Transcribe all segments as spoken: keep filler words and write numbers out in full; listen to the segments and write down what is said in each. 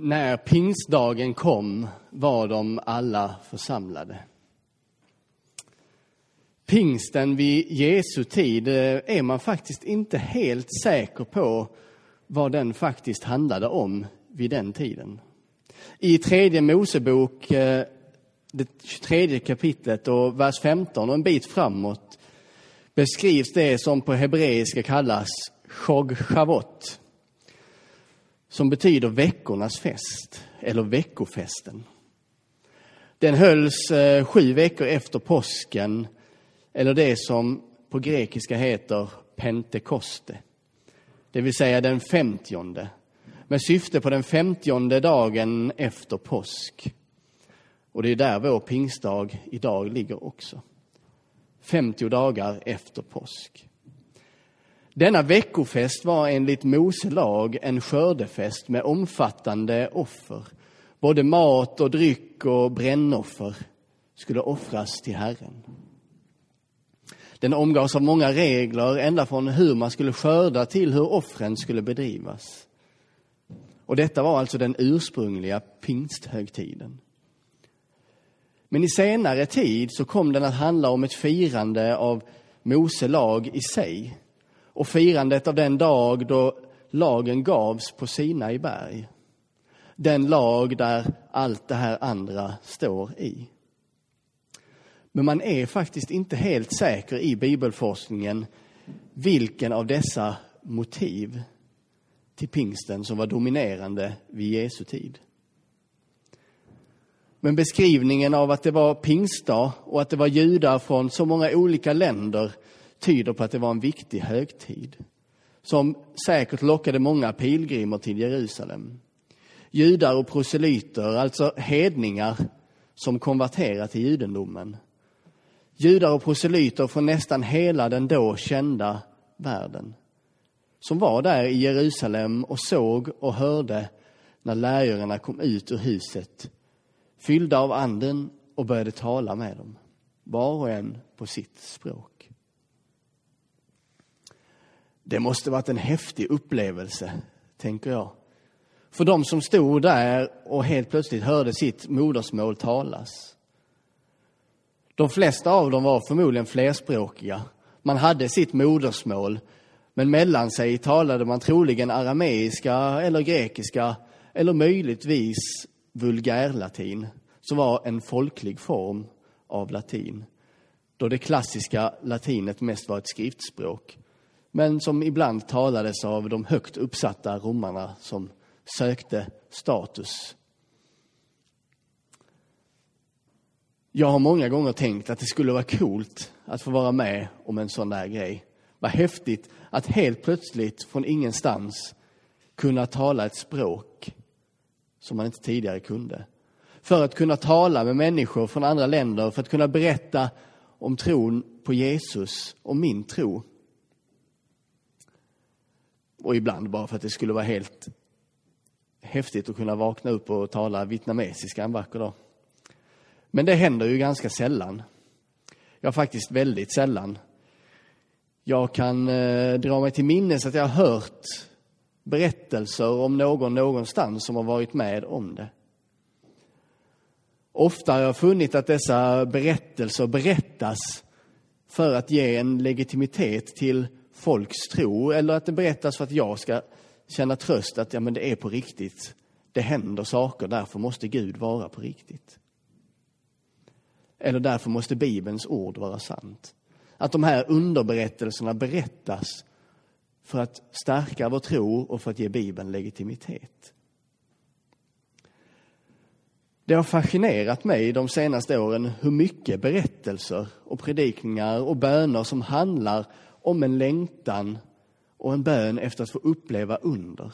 När pingstdagen kom var de alla församlade. Pingsten vid Jesu tid är man faktiskt inte helt säker på vad den faktiskt handlade om vid den tiden. I tredje Mosebok, det tredje kapitlet och vers femton och en bit framåt beskrivs det som på hebreiska kallas Chag Chavot, som betyder veckornas fest eller veckofesten. Den hölls eh, sju veckor efter påsken, eller det som på grekiska heter Pentekoste. Det vill säga den femtionde, med syfte på den femtionde dagen efter påsk. Och det är där vår pingstdag idag ligger också. femtio dagar efter påsk. Denna veckofest var enligt Mose lag en skördefest med omfattande offer. Både mat och dryck och brännoffer skulle offras till Herren. Den omgavs av många regler, ända från hur man skulle skörda till hur offren skulle bedrivas. Och detta var alltså den ursprungliga pingsthögtiden. Men i senare tid så kom den att handla om ett firande av Mose lag i sig. Och firandet av den dag då lagen gavs på Sinai berg. Den lag där allt det här andra står i. Men man är faktiskt inte helt säker i bibelforskningen vilken av dessa motiv till pingsten som var dominerande vid Jesu tid. Men beskrivningen av att det var pingstdag och att det var judar från så många olika länder tyder på att det var en viktig högtid som säkert lockade många pilgrimer till Jerusalem. Judar och proselyter, alltså hedningar som konverterade till judendomen. Judar och proselyter från nästan hela den då kända världen, som var där i Jerusalem och såg och hörde när lärjungarna kom ut ur huset, fyllda av anden, och började tala med dem, var och en på sitt språk. Det måste varit en häftig upplevelse, tänker jag. För de som stod där och helt plötsligt hörde sitt modersmål talas. De flesta av dem var förmodligen flerspråkiga. Man hade sitt modersmål, men mellan sig talade man troligen arameiska eller grekiska eller möjligtvis vulgärlatin, som var en folklig form av latin, då det klassiska latinet mest var ett skriftspråk, men som ibland talades av de högt uppsatta romarna som sökte status. Jag har många gånger tänkt att det skulle vara coolt att få vara med om en sån där grej. Vad häftigt att helt plötsligt från ingenstans kunna tala ett språk som man inte tidigare kunde. För att kunna tala med människor från andra länder, för att kunna berätta om tron på Jesus och min tro. Och ibland bara för att det skulle vara helt häftigt att kunna vakna upp och tala vietnamesiska en vacker dag. Men det händer ju ganska sällan. Ja, faktiskt väldigt sällan. Jag kan eh, dra mig till minnes att jag har hört berättelser om någon någonstans som har varit med om det. Ofta har jag funnit att dessa berättelser berättas för att ge en legitimitet till folks tro, eller att det berättas för att jag ska känna tröst att ja, men det är på riktigt. Det händer saker, därför måste Gud vara på riktigt. Eller därför måste Bibelns ord vara sant. Att de här underberättelserna berättas för att stärka vår tro och för att ge Bibeln legitimitet. Det har fascinerat mig de senaste åren hur mycket berättelser och predikningar och böner som handlar om en längtan och en bön efter att få uppleva under.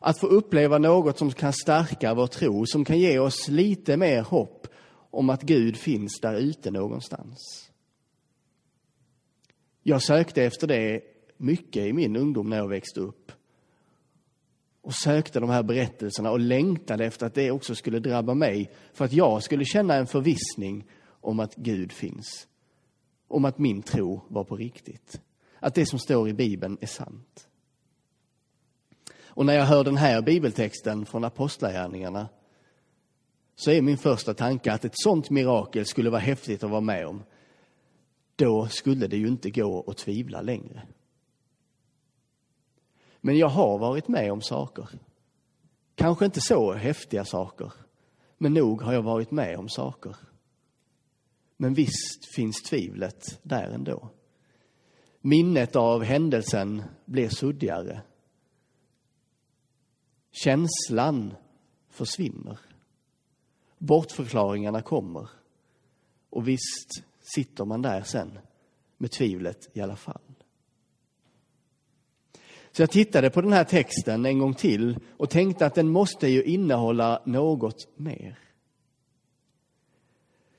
Att få uppleva något som kan stärka vår tro, som kan ge oss lite mer hopp om att Gud finns där ute någonstans. Jag sökte efter det mycket i min ungdom när jag växte upp. Och sökte de här berättelserna och längtade efter att det också skulle drabba mig, för att jag skulle känna en förvissning om att Gud finns. Om att min tro var på riktigt. Att det som står i Bibeln är sant. Och när jag hör den här bibeltexten från Apostlagärningarna så är min första tanke att ett sånt mirakel skulle vara häftigt att vara med om. Då skulle det ju inte gå att tvivla längre. Men jag har varit med om saker. Kanske inte så häftiga saker. Men nog har jag varit med om saker. Men visst finns tvivlet där ändå. Minnet av händelsen blir suddigare. Känslan försvinner. Bortförklaringarna kommer. Och visst sitter man där sen med tvivlet i alla fall. Så jag tittade på den här texten en gång till och tänkte att den måste ju innehålla något mer.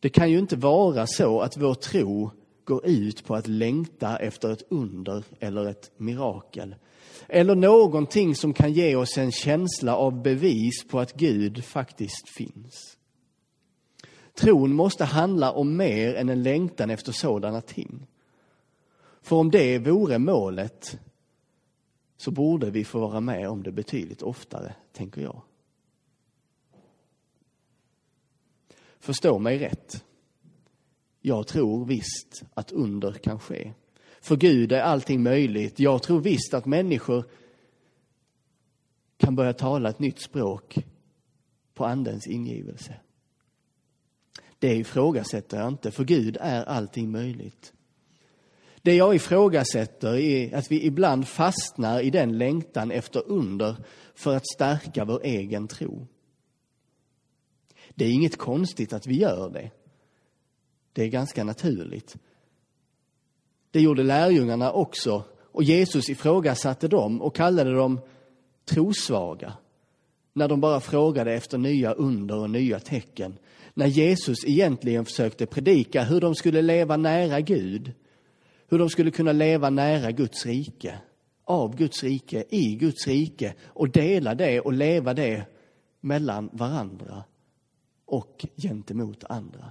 Det kan ju inte vara så att vår tro går ut på att längta efter ett under eller ett mirakel. Eller någonting som kan ge oss en känsla av bevis på att Gud faktiskt finns. Tron måste handla om mer än en längtan efter sådana ting. För om det vore målet så borde vi få vara med om det betydligt oftare, tänker jag. Förstå mig rätt. Jag tror visst att under kan ske. För Gud är allting möjligt. Jag tror visst att människor kan börja tala ett nytt språk på andens ingivelse. Det ifrågasätter jag inte, för Gud är allting möjligt. Det jag ifrågasätter är att vi ibland fastnar i den längtan efter under för att stärka vår egen tro. Det är inget konstigt att vi gör det. Det är ganska naturligt. Det gjorde lärjungarna också, och Jesus ifrågasatte dem och kallade dem trosvaga när de bara frågade efter nya under och nya tecken. När Jesus egentligen försökte predika hur de skulle leva nära Gud, hur de skulle kunna leva nära Guds rike, av Guds rike, i Guds rike, och dela det och leva det mellan varandra och gentemot andra.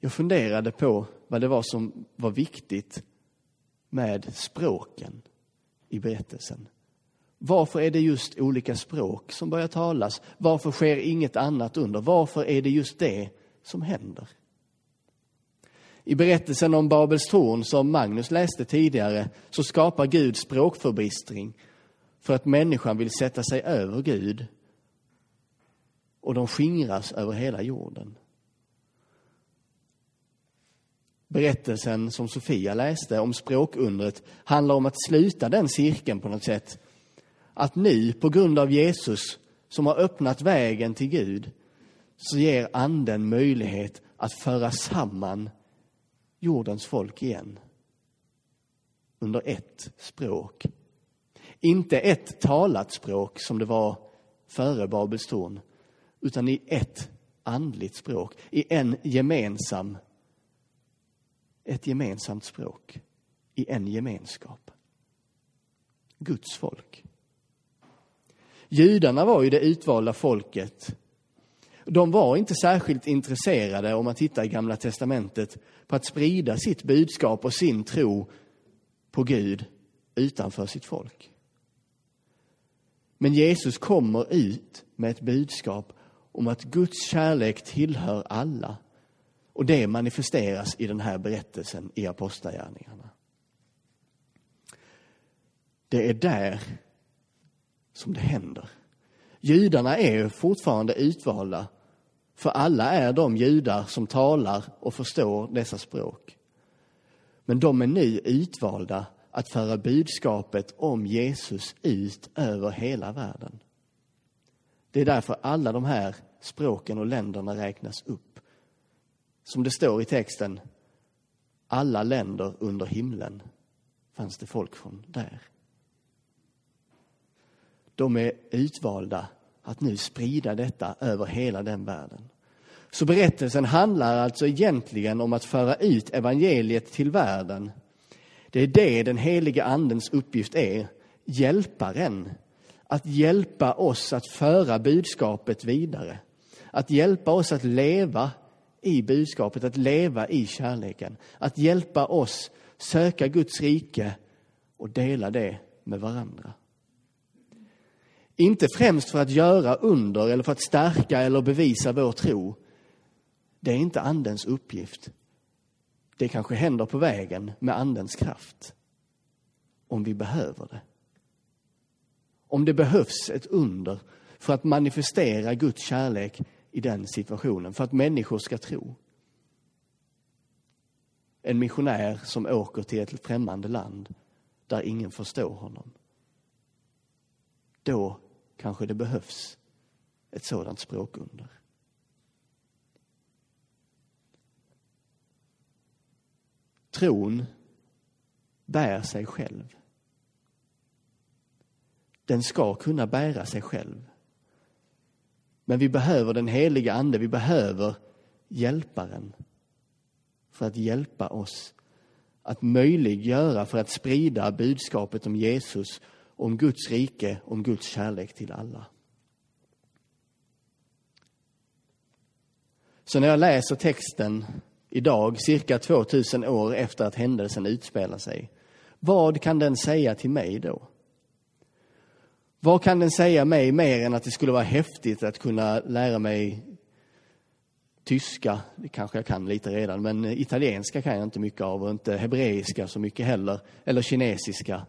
Jag funderade på vad det var som var viktigt med språken i berättelsen. Varför är det just olika språk som börjar talas? Varför sker inget annat under? Varför är det just det som händer? I berättelsen om Babels torn som Magnus läste tidigare så skapar Gud språkförbistring för att människan vill sätta sig över Gud, och de skingras över hela jorden. Berättelsen som Sofia läste om språkundret handlar om att sluta den cirkeln på något sätt. Att nu, på grund av Jesus som har öppnat vägen till Gud, så ger anden möjlighet att föra samman jordens folk igen. Under ett språk. Inte ett talat språk som det var före Babels torn, utan i ett andligt språk. I en gemensam Ett gemensamt språk. I en gemenskap. Guds folk. Judarna var ju det utvalda folket. De var inte särskilt intresserade, om man tittar i Gamla testamentet, på att sprida sitt budskap och sin tro på Gud utanför sitt folk. Men Jesus kommer ut med ett budskap om att Guds kärlek tillhör alla. Och det manifesteras i den här berättelsen i Apostlagärningarna. Det är där som det händer. Judarna är fortfarande utvalda, för alla är de judar som talar och förstår dessa språk. Men de är nu utvalda att föra budskapet om Jesus ut över hela världen. Det är därför alla de här språken och länderna räknas upp. Som det står i texten, alla länder under himlen fanns det folk från där. De är utvalda att nu sprida detta över hela den världen. Så berättelsen handlar alltså egentligen om att föra ut evangeliet till världen. Det är det den heliga andens uppgift är, hjälparen. Att hjälpa oss att föra budskapet vidare. Att hjälpa oss att leva i budskapet, att leva i kärleken. Att hjälpa oss söka Guds rike och dela det med varandra. Inte främst för att göra under eller för att stärka eller bevisa vår tro. Det är inte andens uppgift. Det kanske händer på vägen med andens kraft. Om vi behöver det. Om det behövs ett under för att manifestera Guds kärlek i den situationen. För att människor ska tro. En missionär som åker till ett främmande land där ingen förstår honom. Då kanske det behövs ett sådant språkunder. Tron bär sig själv. Den ska kunna bära sig själv. Men vi behöver den heliga ande, vi behöver hjälparen för att hjälpa oss att möjliggöra för att sprida budskapet om Jesus, om Guds rike, om Guds kärlek till alla. Så när jag läser texten idag, cirka tvåtusen år efter att händelsen utspelar sig, vad kan den säga till mig då? Vad kan den säga mig mer än att det skulle vara häftigt att kunna lära mig tyska? Det kanske jag kan lite redan, men italienska kan jag inte mycket av, och inte hebreiska så mycket heller, eller kinesiska.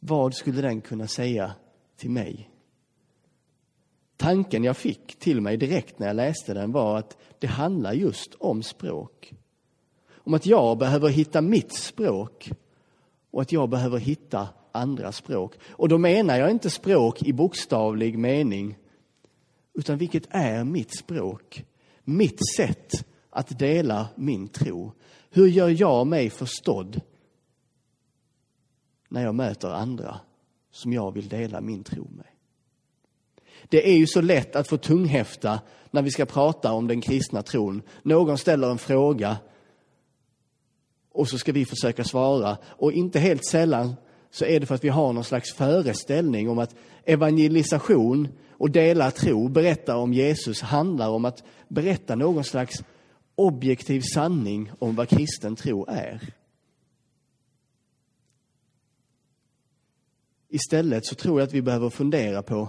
Vad skulle den kunna säga till mig? Tanken jag fick till mig direkt när jag läste den var att det handlar just om språk. Om att jag behöver hitta mitt språk och att jag behöver hitta andra språk. Och då menar jag inte språk i bokstavlig mening, utan vilket är mitt språk? Mitt sätt att dela min tro. Hur gör jag mig förstådd när jag möter andra som jag vill dela min tro med? Det är ju så lätt att få tunghäfta när vi ska prata om den kristna tron. Någon ställer en fråga och så ska vi försöka svara. Och inte helt sällan så är det för att vi har någon slags föreställning om att evangelisation och dela tro, berätta om Jesus, handlar om att berätta någon slags objektiv sanning om vad kristen tro är. Istället så tror jag att vi behöver fundera på: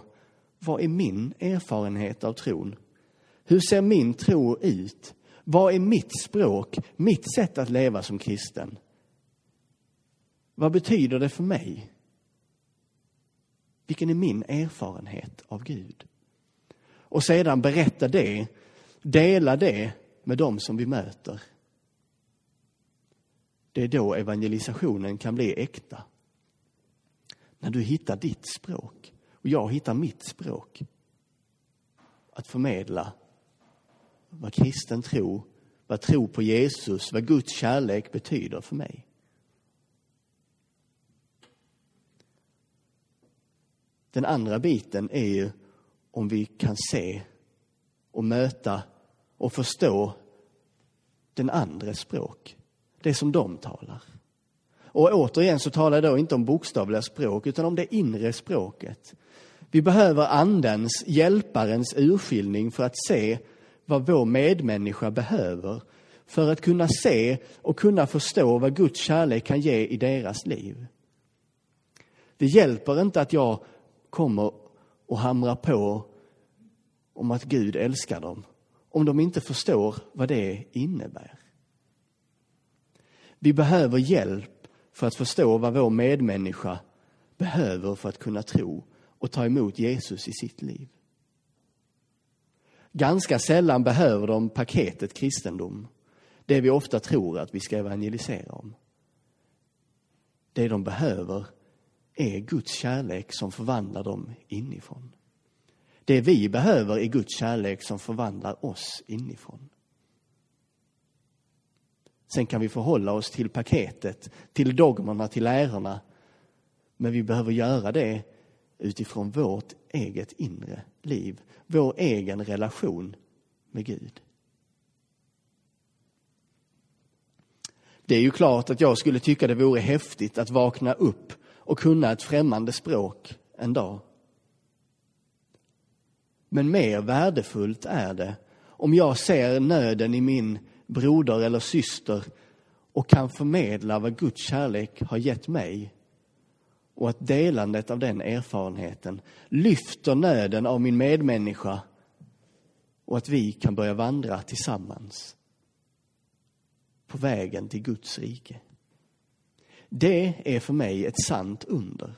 vad är min erfarenhet av tron? Hur ser min tro ut? Vad är mitt språk, mitt sätt att leva som kristen? Vad betyder det för mig? Vilken är min erfarenhet av Gud? Och sedan berätta det, dela det med dem som vi möter. Det är då evangelisationen kan bli äkta. När du hittar ditt språk och jag hittar mitt språk. Att förmedla vad kristen tro, vad tro på Jesus, vad Guds kärlek betyder för mig. Den andra biten är ju om vi kan se och möta och förstå den andres språk. Det som de talar. Och återigen så talar jag då inte om bokstavliga språk utan om det inre språket. Vi behöver andens, hjälparens urskiljning för att se vad vår medmänniska behöver. För att kunna se och kunna förstå vad Guds kärlek kan ge i deras liv. Det hjälper inte att jag kommer och hamrar på om att Gud älskar dem, om de inte förstår vad det innebär. Vi behöver hjälp för att förstå vad vår medmänniska behöver för att kunna tro och ta emot Jesus i sitt liv. Ganska sällan behöver de paketet kristendom. Det vi ofta tror att vi ska evangelisera om. Det de behöver är Guds kärlek som förvandlar dem inifrån. Det vi behöver är Guds kärlek som förvandlar oss inifrån. Sen kan vi förhålla oss till paketet, till dogmerna, till lärorna. Men vi behöver göra det utifrån vårt eget inre liv. Vår egen relation med Gud. Det är ju klart att jag skulle tycka det vore häftigt att vakna upp och kunna ett främmande språk en dag. Men mer värdefullt är det om jag ser nöden i min broder eller syster och kan förmedla vad Guds kärlek har gett mig. Och att delandet av den erfarenheten lyfter nöden av min medmänniska. Och att vi kan börja vandra tillsammans på vägen till Guds rike. Det är för mig ett sant under.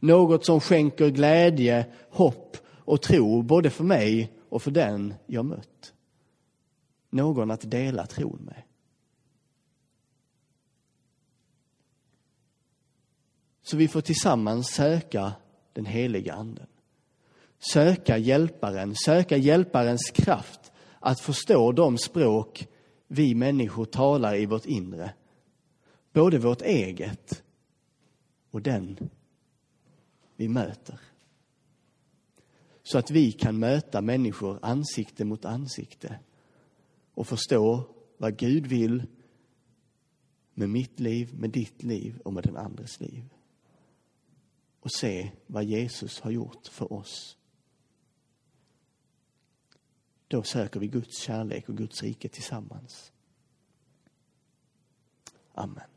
Något som skänker glädje, hopp och tro både för mig och för den jag mött. Någon att dela tron med. Så vi får tillsammans söka den heliga anden. Söka hjälparen, söka hjälparens kraft att förstå de språk vi människor talar i vårt inre. Både vårt eget och den vi möter. Så att vi kan möta människor ansikte mot ansikte. Och förstå vad Gud vill med mitt liv, med ditt liv och med den andres liv. Och se vad Jesus har gjort för oss. Då söker vi Guds kärlek och Guds rike tillsammans. Amen.